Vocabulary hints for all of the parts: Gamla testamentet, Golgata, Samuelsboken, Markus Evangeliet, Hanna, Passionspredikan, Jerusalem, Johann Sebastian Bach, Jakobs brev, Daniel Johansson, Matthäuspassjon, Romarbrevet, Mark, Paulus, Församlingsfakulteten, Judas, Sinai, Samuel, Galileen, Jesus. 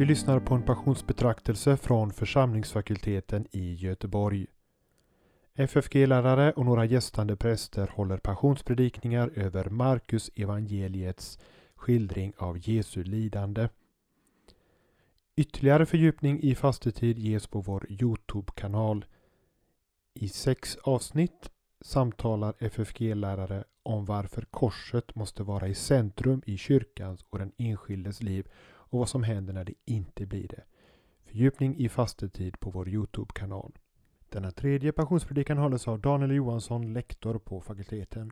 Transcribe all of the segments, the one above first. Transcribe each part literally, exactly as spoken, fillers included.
Du lyssnar på en passionsbetraktelse från Församlingsfakulteten i Göteborg. F F G-lärare och några gästande präster håller passionspredikningar över Markus Evangeliets skildring av Jesu lidande. Ytterligare fördjupning i fastetid ges på vår Youtube-kanal. I sex avsnitt samtalar F F G-lärare om varför korset måste vara i centrum i kyrkans och den enskildes liv och vad som händer när det inte blir det. Fördjupning i fastetid på vår Youtube-kanal. Denna tredje passionspredikan hålls av Daniel Johansson, lektor på fakulteten.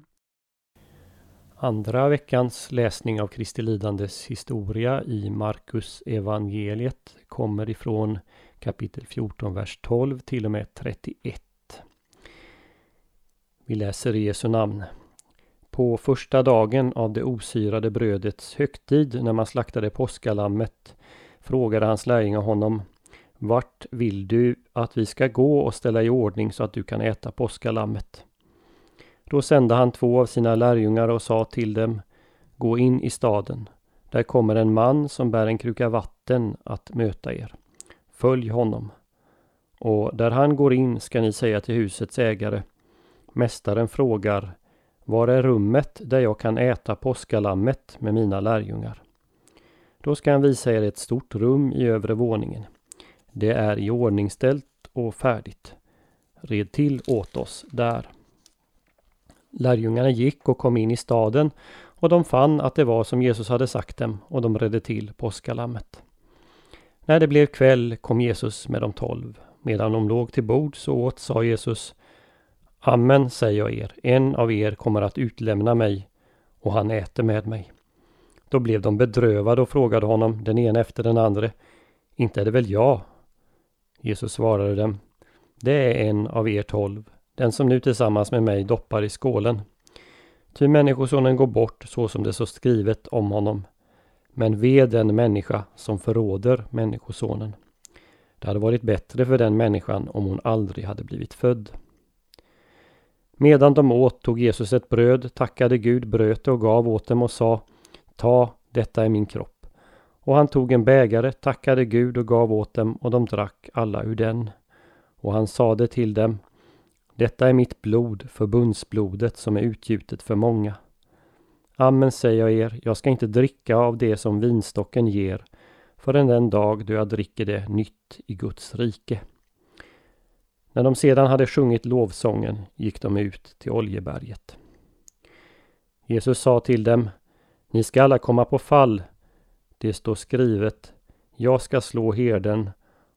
Andra veckans läsning av Kristi lidandes historia i Markus evangeliet kommer ifrån kapitel fjorton, vers tolv till och med trettioett. Vi läser i Jesu namn. På första dagen av det osyrade brödets högtid, när man slaktade påskalammet, frågade hans lärjungar honom: vart vill du att vi ska gå och ställa i ordning så att du kan äta påskalammet? Då sände han två av sina lärjungar och sa till dem: gå in i staden. Där kommer en man som bär en kruka vatten att möta er. Följ honom. Och där han går in ska ni säga till husets ägare: mästaren frågar: var är rummet där jag kan äta påskalammet med mina lärjungar? Då ska han visa er ett stort rum i övre våningen. Det är iordningställt och färdigt. Red till åt oss där. Lärjungarna gick och kom in i staden, och de fann att det var som Jesus hade sagt dem, och de redde till påskalammet. När det blev kväll kom Jesus med de tolv. Medan de låg till bord så åt, sa Jesus: amen, säger jag er, en av er kommer att utlämna mig, och han äter med mig. Då blev de bedrövade och frågade honom, den ena efter den andra: inte är det väl jag? Jesus svarade dem: det är en av er tolv, den som nu tillsammans med mig doppar i skålen. Ty människosonen går bort så som det så skrivet om honom. Men ved den människa som förråder människosonen. Det hade varit bättre för den människan om hon aldrig hade blivit född. Medan de åt tog Jesus ett bröd, tackade Gud, bröt det och gav åt dem och sa: ta, detta är min kropp. Och han tog en bägare, tackade Gud och gav åt dem, och de drack alla ur den. Och han sade till dem: detta är mitt blod, förbundsblodet, som är utgjutet för många. Amen, säger jag er, jag ska inte dricka av det som vinstocken ger, förrän den dag då jag dricker det nytt i Guds rike. När de sedan hade sjungit lovsången gick de ut till Oljeberget. Jesus sa till dem: ni ska alla komma på fall. Det står skrivet: jag ska slå herden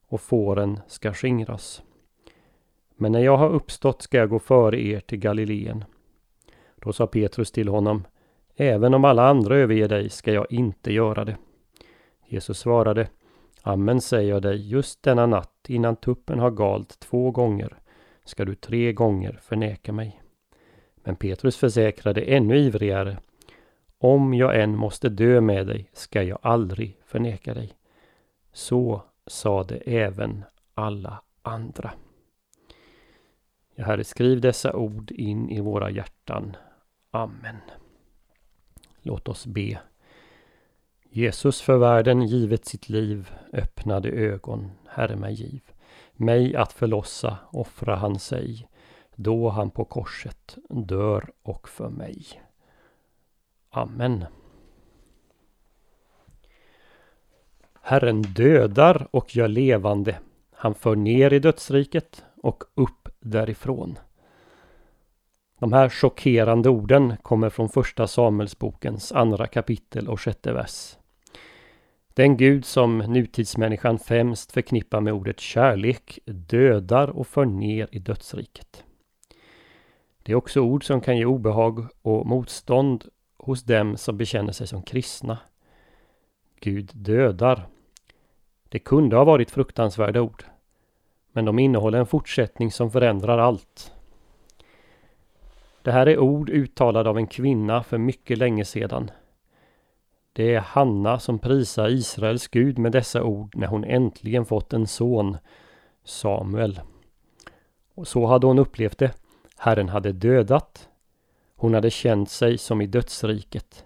och fåren ska skingras. Men när jag har uppstått ska jag gå före er till Galileen. Då sa Petrus till honom: även om alla andra överger dig ska jag inte göra det. Jesus svarade: amen, säger jag dig, just denna natt innan tuppen har galt två gånger ska du tre gånger förneka mig. Men Petrus försäkrade ännu ivrigare: om jag än måste dö med dig ska jag aldrig förneka dig. Så sa det även alla andra. Ja, Herre, skriv dessa ord in i våra hjärtan. Amen. Låt oss be. Jesus, för världen givet sitt liv, öppnade ögon, Herre mig giv. Mig att förlossa offra han sig, då han på korset dör och för mig. Amen. Herren dödar och gör levande. Han för ner i dödsriket och upp därifrån. De här chockerande orden kommer från första Samuelsbokens andra kapitel och sjätte vers. Den Gud som nutidsmänniskan främst förknippar med ordet kärlek dödar och för ner i dödsriket. Det är också ord som kan ge obehag och motstånd hos dem som bekänner sig som kristna. Gud dödar. Det kunde ha varit fruktansvärda ord, men de innehåller en fortsättning som förändrar allt. Det här är ord uttalade av en kvinna för mycket länge sedan. Det är Hanna som prisar Israels Gud med dessa ord när hon äntligen fått en son, Samuel. Och så hade hon upplevt det. Herren hade dödat. Hon hade känt sig som i dödsriket.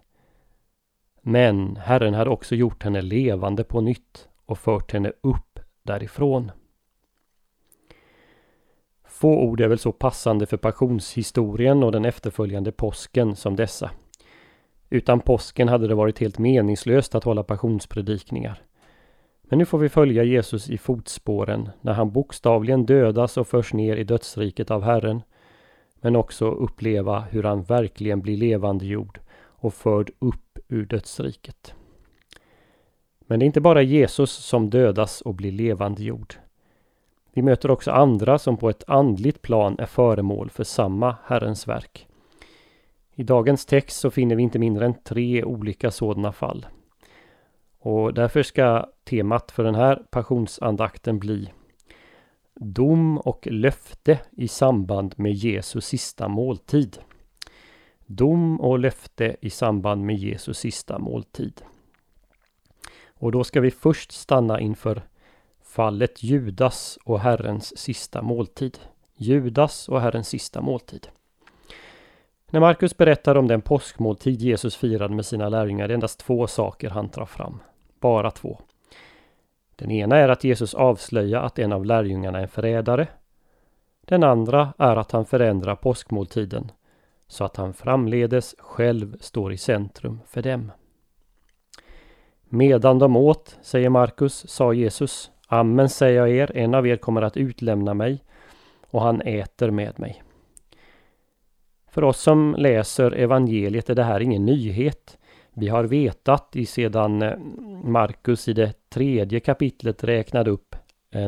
Men Herren hade också gjort henne levande på nytt och fört henne upp därifrån. Få ord är väl så passande för passionshistorien och den efterföljande påsken som dessa. Utan påsken hade det varit helt meningslöst att hålla passionspredikningar. Men nu får vi följa Jesus i fotspåren när han bokstavligen dödas och förs ner i dödsriket av Herren, men också uppleva hur han verkligen blir levandegjord och förd upp ur dödsriket. Men det är inte bara Jesus som dödas och blir levandegjord. Vi möter också andra som på ett andligt plan är föremål för samma Herrens verk. I dagens text så finner vi inte mindre än tre olika sådana fall. Och därför ska temat för den här passionsandakten bli dom och löfte i samband med Jesu sista måltid. Dom och löfte i samband med Jesu sista måltid. Och då ska vi först stanna inför fallet Judas och Herrens sista måltid. Judas och Herrens sista måltid. När Markus berättar om den påskmåltid Jesus firade med sina lärjungar är det endast två saker han drar fram. Bara två. Den ena är att Jesus avslöjar att en av lärjungarna är en förrädare. Den andra är att han förändrar påskmåltiden så att han framledes själv står i centrum för dem. Medan de åt, säger Markus, sa Jesus: amen säger jag er, en av er kommer att utlämna mig, och han äter med mig. För oss som läser evangeliet är det här ingen nyhet. Vi har vetat i sedan Markus i det tredje kapitlet räknade upp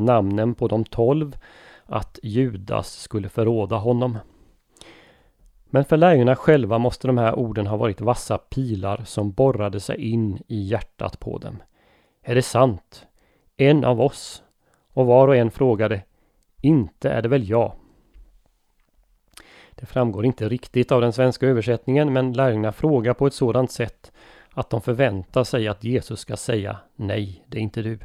namnen på de tolv att Judas skulle förråda honom. Men för lärjungarna själva måste de här orden ha varit vassa pilar som borrade sig in i hjärtat på dem. Är det sant? En av oss. Och var och en frågade: inte är det väl jag? Det framgår inte riktigt av den svenska översättningen, men lärjungarna frågar på ett sådant sätt att de förväntar sig att Jesus ska säga: nej, det är inte du.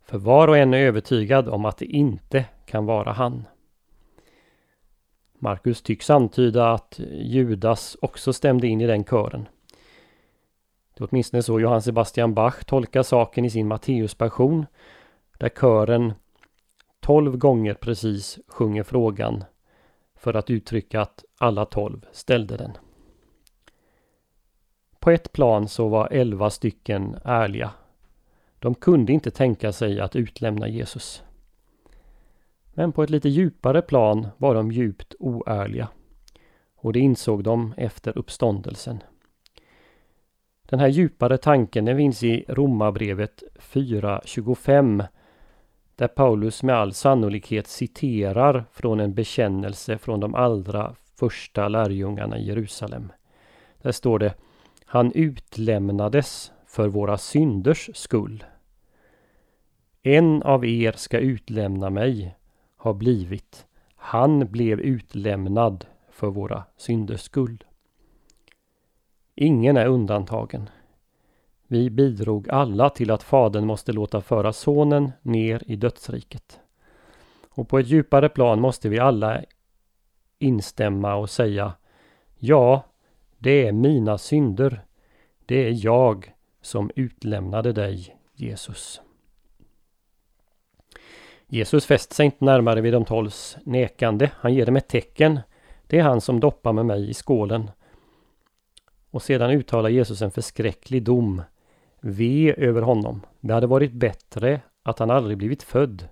För var och en är övertygad om att det inte kan vara han. Markus tycks antyda att Judas också stämde in i den kören. Det är åtminstone så Johann Sebastian Bach tolkar saken i sin Matthäuspassjon, där kören tolv gånger precis sjunger frågan för att uttrycka att alla tolv ställde den. På ett plan så var elva stycken ärliga. De kunde inte tänka sig att utlämna Jesus. Men på ett lite djupare plan var de djupt oärliga. Och det insåg de efter uppståndelsen. Den här djupare tanken finns i Romarbrevet fyra tjugofem, där Paulus med all sannolikhet citerar från en bekännelse från de allra första lärjungarna i Jerusalem. Där står det: han utlämnades för våra synders skull. En av er ska utlämna mig har blivit. Han blev utlämnad för våra synders skull. Ingen är undantagen. Vi bidrog alla till att fadern måste låta föra sonen ner i dödsriket. Och på ett djupare plan måste vi alla instämma och säga: ja, det är mina synder. Det är jag som utlämnade dig, Jesus. Jesus fäster sig inte närmare vid de tolvs nekande. Han ger dem ett tecken. Det är han som doppar med mig i skålen. Och sedan uttalar Jesus en förskräcklig dom. Ve över honom. Det hade varit bättre att han aldrig blivit född.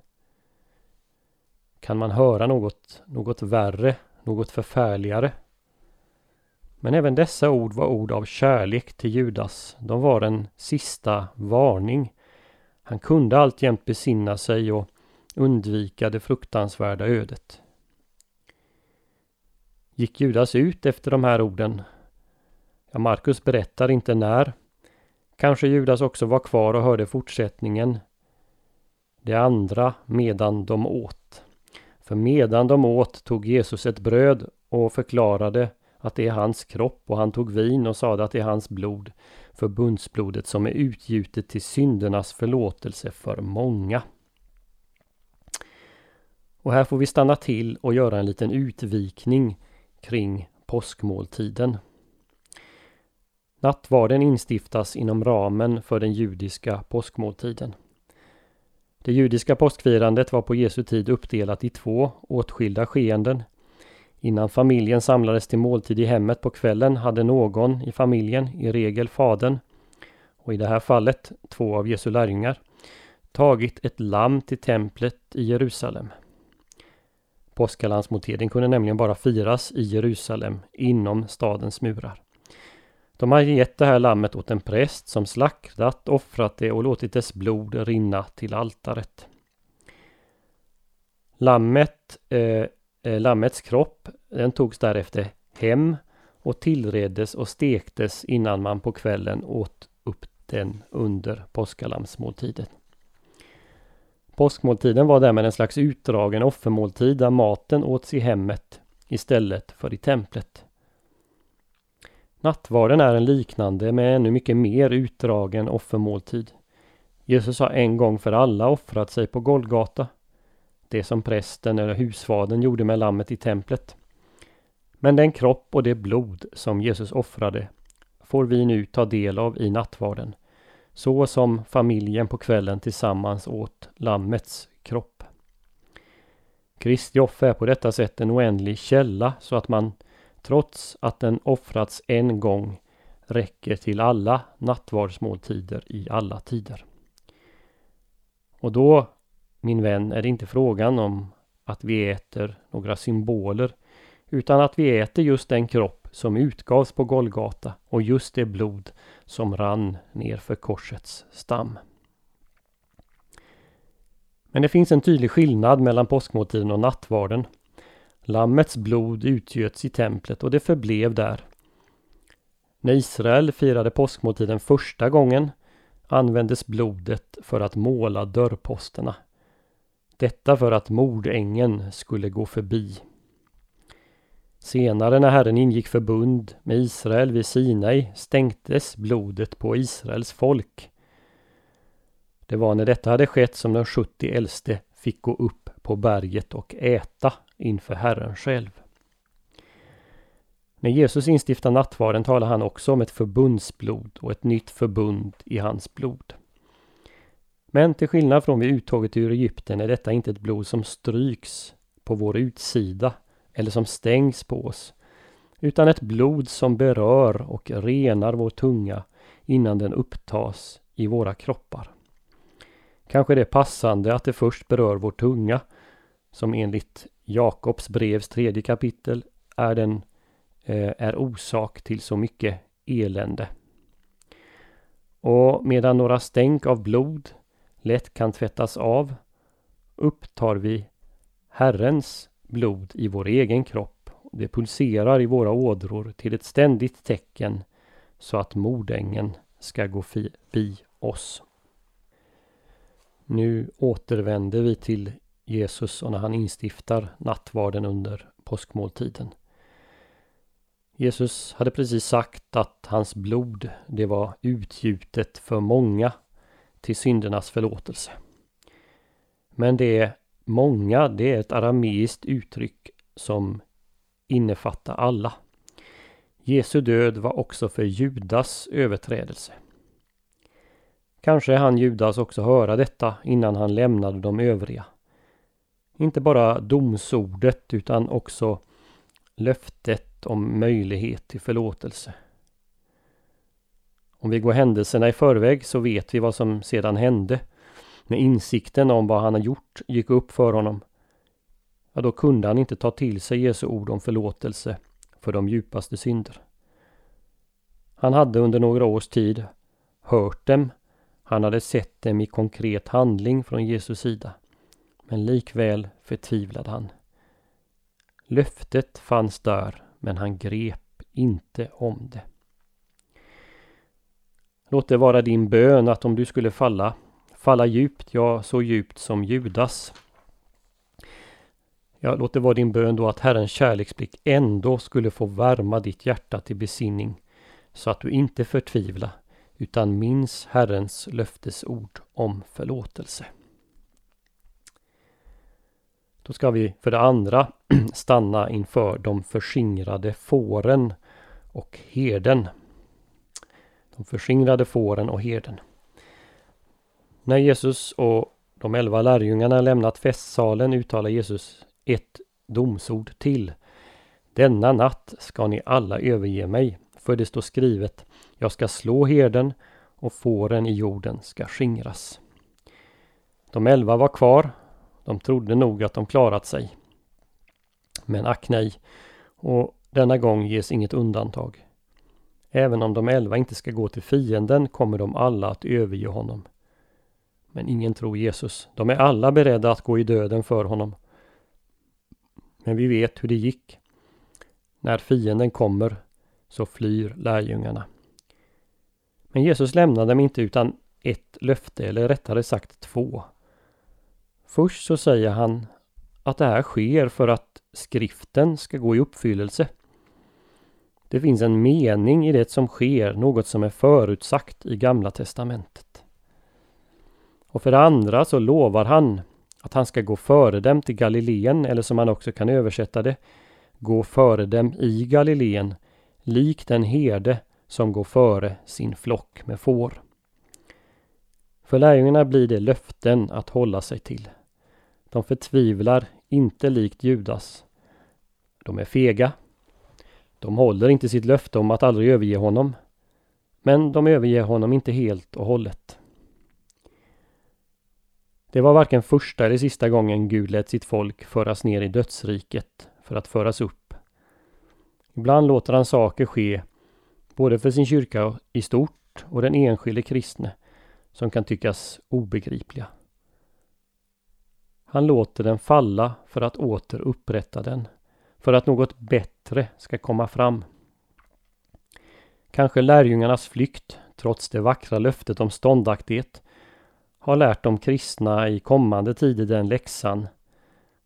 Kan man höra något, något värre, något förfärligare? Men även dessa ord var ord av kärlek till Judas. De var en sista varning. Han kunde alltjämt besinna sig och undvika det fruktansvärda ödet. Gick Judas ut efter de här orden? Ja, Markus berättar inte när. Kanske Judas också var kvar och hörde fortsättningen. Det andra medan de åt. För medan de åt tog Jesus ett bröd och förklarade att det är hans kropp, och han tog vin och sade att det är hans blod, förbundsblodet som är utgjutet till syndernas förlåtelse för många. Och här får vi stanna till och göra en liten utvikning kring påskmåltiden. Nattvarden instiftas inom ramen för den judiska påskmåltiden. Det judiska påskfirandet var på Jesu tid uppdelat i två åtskilda skeenden. Innan familjen samlades till måltid i hemmet på kvällen hade någon i familjen, i regel fadern, och i det här fallet två av Jesu lärjungar, tagit ett lamm till templet i Jerusalem. Påskalammsmåltiden kunde nämligen bara firas i Jerusalem, inom stadens murar. De hade gett det här lammet åt en präst som slaktrat, offrat det och låtit dess blod rinna till altaret. Lammet, eh, lammets kropp, den togs därefter hem och tillreddes och stektes innan man på kvällen åt upp den under påskalammsmåltiden. Påskmåltiden var därmed en slags utdragen offermåltid där maten åts i hemmet istället för i templet. Nattvarden är en liknande med ännu mycket mer utdragen offermåltid. Jesus har en gång för alla offrat sig på Golgata, det som prästen eller husfadern gjorde med lammet i templet. Men den kropp och det blod som Jesus offrade får vi nu ta del av i nattvarden, så som familjen på kvällen tillsammans åt lammets kropp. Kristi offer är på detta sätt en oändlig källa, så att man, trots att den offrats en gång, räcker till alla nattvardsmåltider i alla tider. Och då, min vän, är det inte frågan om att vi äter några symboler, utan att vi äter just den kropp som utgavs på Golgata och just det blod som rann ner för korsets stam. Men det finns en tydlig skillnad mellan påskmåltiden och nattvarden. Lammets blod utgöts i templet och det förblev där. När Israel firade påskmåltiden första gången användes blodet för att måla dörrposterna. Detta för att mordängeln skulle gå förbi. Senare när Herren ingick förbund med Israel vid Sinai stänktes blodet på Israels folk. Det var när detta hade skett som de sjuttio äldste fick gå upp på berget och äta inför Herren själv. När Jesus instiftar nattvarden talar han också om ett förbundsblod och ett nytt förbund i hans blod. Men till skillnad från vid uttåget ur Egypten är detta inte ett blod som stryks på vår utsida eller som stängs på oss, utan ett blod som berör och renar vår tunga innan den upptas i våra kroppar. Kanske det är passande att det först berör vår tunga, som enligt Jakobs brevs tredje kapitel är, den, eh, är orsak till så mycket elände. Och medan några stänk av blod lätt kan tvättas av, upptar vi Herrens blod i vår egen kropp. Det pulserar i våra ådror till ett ständigt tecken så att mordängen ska gå förbi oss. Nu återvänder vi till Jesus och när han instiftar nattvarden under påskmåltiden. Jesus hade precis sagt att hans blod, det var utgjutet för många till syndernas förlåtelse. Men det många, det är ett arameiskt uttryck som innefattar alla. Jesu död var också för Judas överträdelse. Kanske han Judas också höra detta innan han lämnade de övriga. Inte bara domsordet utan också löftet om möjlighet till förlåtelse. Om vi går händelserna i förväg så vet vi vad som sedan hände. När insikten om vad han har gjort gick upp för honom, ja, då kunde han inte ta till sig Jesu ord om förlåtelse för de djupaste synder. Han hade under några års tid hört dem, han hade sett dem i konkret handling från Jesu sida. Men likväl förtvivlade han. Löftet fanns där, men han grep inte om det. Låt det vara din bön att om du skulle falla, falla djupt, ja, så djupt som Judas. Ja, låt det vara din bön då att Herrens kärleksblick ändå skulle få värma ditt hjärta till besinning, så att du inte förtvivlar, utan minns Herrens löftesord om förlåtelse. Då ska vi för det andra stanna inför de förskingrade fåren och herden. De förskingrade fåren och herden. När Jesus och De elva lärjungarna lämnat festsalen uttalar Jesus ett domsord till. Denna natt ska ni alla överge mig, för det står skrivet: jag ska slå herden och fåren i jorden ska skingras. De elva var kvar. De trodde nog att de klarat sig. Men ack nej, och denna gång ges inget undantag. Även om de elva inte ska gå till fienden kommer de alla att överge honom. Men ingen tror Jesus. De är alla beredda att gå i döden för honom. Men vi vet hur det gick. När fienden kommer så flyr lärjungarna. Men Jesus lämnade dem inte utan ett löfte, eller rättare sagt två. Först så säger han att det här sker för att skriften ska gå i uppfyllelse. Det finns en mening i det som sker, något som är förutsagt i Gamla testamentet. Och för det andra så lovar han att han ska gå före dem till Galileen, eller som man också kan översätta det, gå före dem i Galileen, likt en herde som går före sin flock med får. För lärjungarna blir det löften att hålla sig till. De förtvivlar inte likt Judas. De är fega. De håller inte sitt löfte om att aldrig överge honom. Men de överger honom inte helt och hållet. Det var varken första eller sista gången Gud lät sitt folk föras ner i dödsriket för att föras upp. Ibland låter han saker ske, både för sin kyrka i stort och den enskilde kristne, som kan tyckas obegripliga. Han låter den falla för att åter upprätta den, för att något bättre ska komma fram. Kanske lärjungarnas flykt, trots det vackra löftet om ståndaktighet, har lärt de kristna i kommande tider den läxan,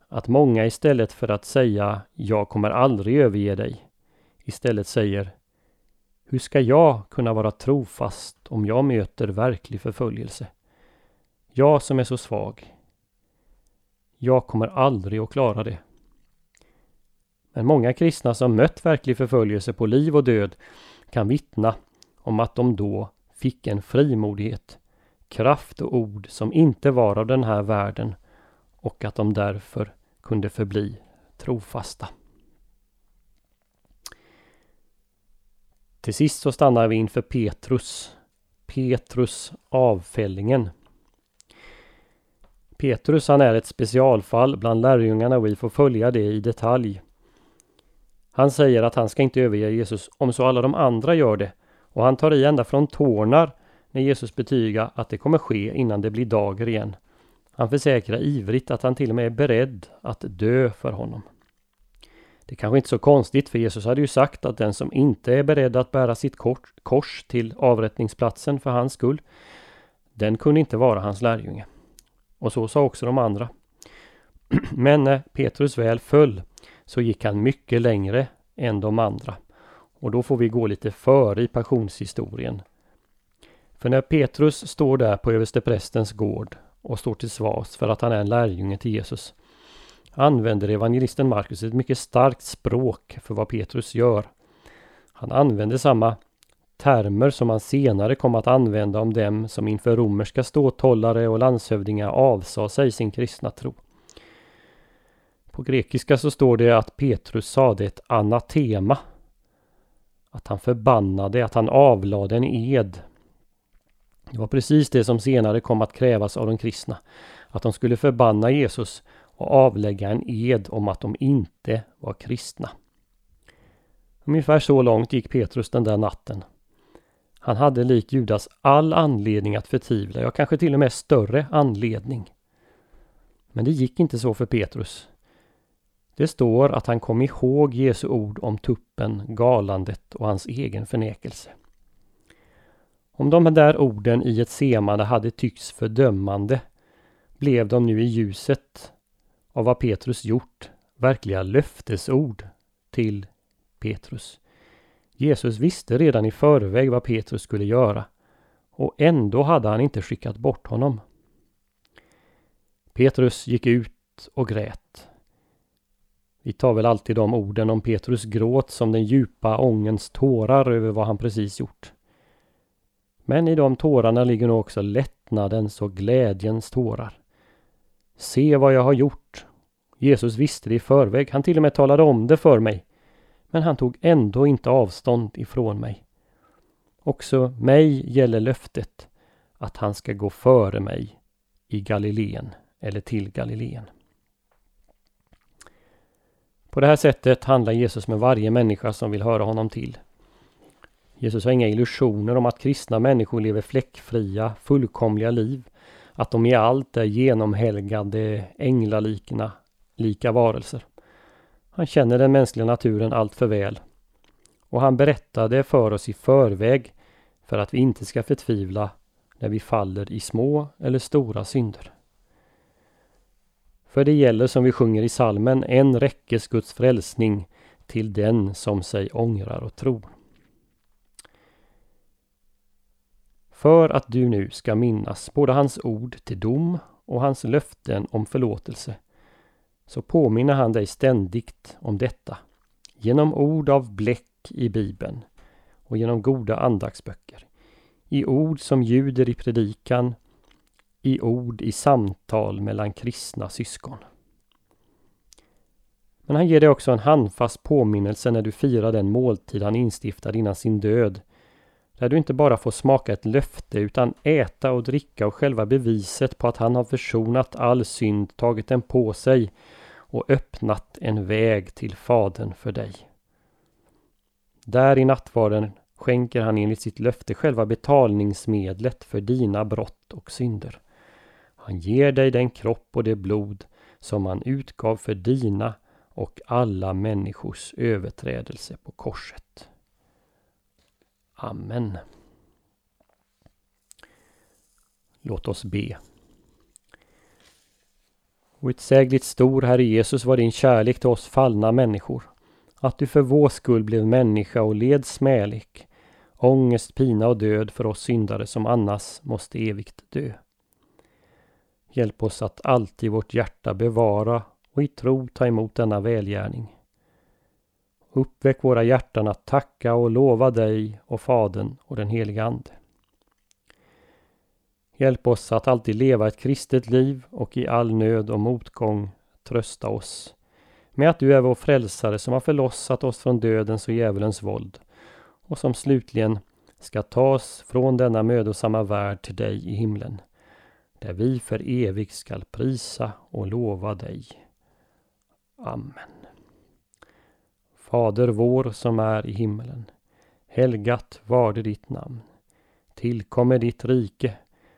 att många istället för att säga jag kommer aldrig överge dig, istället säger: hur ska jag kunna vara trofast om jag möter verklig förföljelse? Jag som är så svag. Jag kommer aldrig att klara det. Men många kristna som mött verklig förföljelse på liv och död kan vittna om att de då fick en frimodighet, kraft och ord som inte var av den här världen, och att de därför kunde förbli trofasta. Till sist så stannar vi inför Petrus, Petrus avfällningen. Petrus, han är ett specialfall bland lärjungarna och vi får följa det i detalj. Han säger att han ska inte överge Jesus om så alla de andra gör det, och han tar i ända från tårnar när Jesus betygar att det kommer ske innan det blir dager igen. Han försäkrar ivrigt att han till och med är beredd att dö för honom. Det är kanske inte så konstigt, för Jesus hade ju sagt att den som inte är beredd att bära sitt kors till avrättningsplatsen för hans skull, den kunde inte vara hans lärjunge. Och så sa också de andra. Men när Petrus väl föll så gick han mycket längre än de andra. Och då får vi gå lite före i passionshistorien. För när Petrus står där på översteprästens gård och står till svars för att han är en lärjunge till Jesus, använder evangelisten Markus ett mycket starkt språk för vad Petrus gör. Han använder samma termer som han senare kom att använda om dem som inför romerska ståthållare och landshövdingar avsade sig sin kristna tro. På grekiska så står det att Petrus sade ett anatema, att han förbannade, att han avlade en ed. Det var precis det som senare kom att krävas av de kristna, att de skulle förbanna Jesus och avlägga en ed om att de inte var kristna. Ungefär så långt gick Petrus den där natten. Han hade likt Judas all anledning att förtvivla, ja kanske till och med större anledning. Men det gick inte så för Petrus. Det står att han kom ihåg Jesu ord om tuppen, galandet och hans egen förnekelse. Om de där orden i ett semande hade tycks fördömande, blev de nu i ljuset av vad Petrus gjort verkliga löftesord till Petrus. Jesus visste redan i förväg vad Petrus skulle göra, och ändå hade han inte skickat bort honom. Petrus gick ut och grät. Vi tar väl alltid de orden om Petrus gråt som den djupa ångens tårar över vad han precis gjort. Men i de tårarna ligger nog också lättnadens och glädjens tårar. Se vad jag har gjort. Jesus visste det i förväg. Han till och med talade om det för mig. Men han tog ändå inte avstånd ifrån mig. Också mig gäller löftet att han ska gå före mig i Galileen eller till Galileen. På det här sättet handlar Jesus med varje människa som vill höra honom till. Jesus har inga illusioner om att kristna människor lever fläckfria, fullkomliga liv. Att de i allt är genomhelgade, änglalikna, lika varelser. Han känner den mänskliga naturen allt för väl. Och han berättade för oss i förväg för att vi inte ska förtvivla när vi faller i små eller stora synder. För det gäller som vi sjunger i psalmen, en räckes Guds frälsning till den som sig ångrar och tror. För att du nu ska minnas både hans ord till dom och hans löften om förlåtelse, så påminner han dig ständigt om detta genom ord av bläck i Bibeln och genom goda andaktsböcker, i ord som ljuder i predikan, i ord i samtal mellan kristna syskon. Men han ger dig också en handfast påminnelse när du firar den måltid han instiftade innan sin död, där du inte bara får smaka ett löfte utan äta och dricka och själva beviset på att han har försonat all synd, tagit den på sig och öppnat en väg till Fadern för dig. Där i nattvarden skänker han enligt sitt löfte själva betalningsmedlet för dina brott och synder. Han ger dig den kropp och det blod som han utgav för dina och alla människors överträdelse på korset. Amen. Låt oss be. Outsägligt stor, Herre Jesus, var din kärlek till oss fallna människor. Att du för vår skull blev människa och led smälek, ångest, pina och död för oss syndare som annars måste evigt dö. Hjälp oss att alltid vårt hjärta bevara och i tro ta emot denna välgärning. Uppväck våra hjärtan att tacka och lova dig och Fadern och den heliga Ande. Hjälp oss att alltid leva ett kristet liv och i all nöd och motgång trösta oss med att du är vår frälsare som har förlossat oss från dödens och djävulens våld och som slutligen ska tas från denna mödosamma värld till dig i himlen, där vi för evigt ska prisa och lova dig. Amen. Fader vår som är i himmelen, helgat varde ditt namn. Tillkommer ditt rike,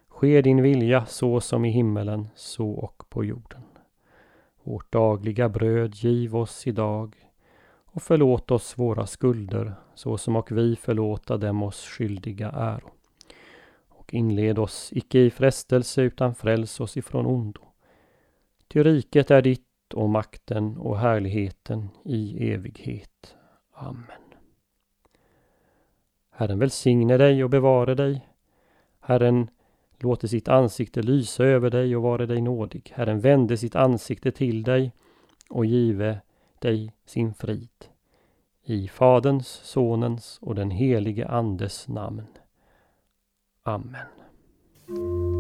ske din vilja så som i himmelen, så och på jorden. Vårt dagliga bröd giv oss idag och förlåt oss våra skulder så som och vi förlåta dem oss skyldiga äro. Och inled oss icke i frestelse utan fräls oss ifrån ondo. Ty riket är ditt och makten och härligheten i evighet. Amen. Herren välsigne dig och bevare dig. Herren låter sitt ansikte lysa över dig och vara dig nådig. Herren vände sitt ansikte till dig och give dig sin frid. I Faderns, Sonens och den helige Andes namn. Amen.